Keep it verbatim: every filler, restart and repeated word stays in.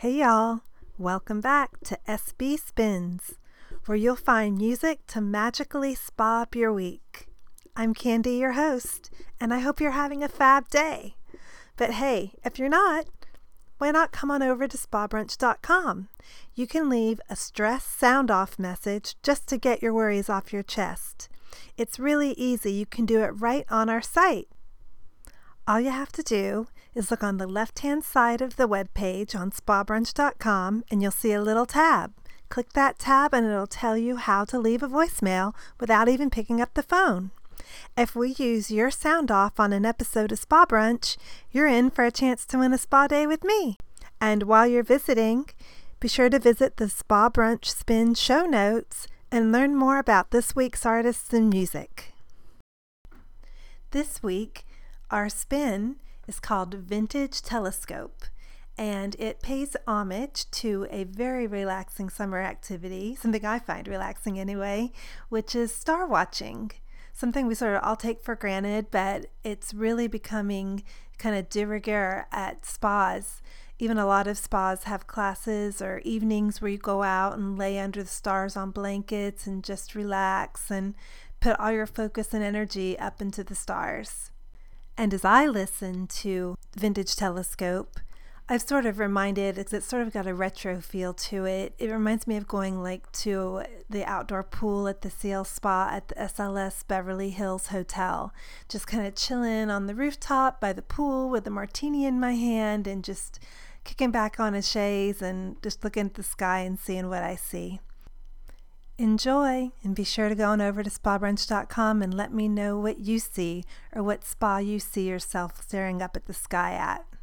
Hey y'all, welcome back to S B Spins, where you'll find music to magically spa up your week. I'm Candy, your host, and I hope you're having a fab day. But hey, if you're not, why not come on over to spa brunch dot com? You can leave a stress sound off message just to get your worries off your chest. It's really easy. You can do it right on our site. All you have to do is look on the left-hand side of the webpage on spa brunch dot com and you'll see a little tab. Click that tab and it'll tell you how to leave a voicemail without even picking up the phone. If we use your sound off on an episode of Spa Brunch, you're in for a chance to win a spa day with me. And while you're visiting, be sure to visit the Spa Brunch Spin show notes and learn more about this week's artists and music. This week, our spin is called Vintage Telescope, and it pays homage to a very relaxing summer activity, something I find relaxing anyway, which is star watching, something we sort of all take for granted, but it's really becoming kind of de rigueur at spas. Even a lot of spas have classes or evenings where you go out and lay under the stars on blankets and just relax and put all your focus and energy up into the stars. And as I listen to Vintage Telescope, I've sort of reminded, it's sort of got a retro feel to it. It reminds me of going like to the outdoor pool at the Seal Spa at the S L S Beverly Hills Hotel. Just kind of chilling on the rooftop by the pool with a martini in my hand and just kicking back on a chaise and just looking at the sky and seeing what I see. Enjoy, and be sure to go on over to spa brunch dot com and let me know what you see or what spa you see yourself staring up at the sky at.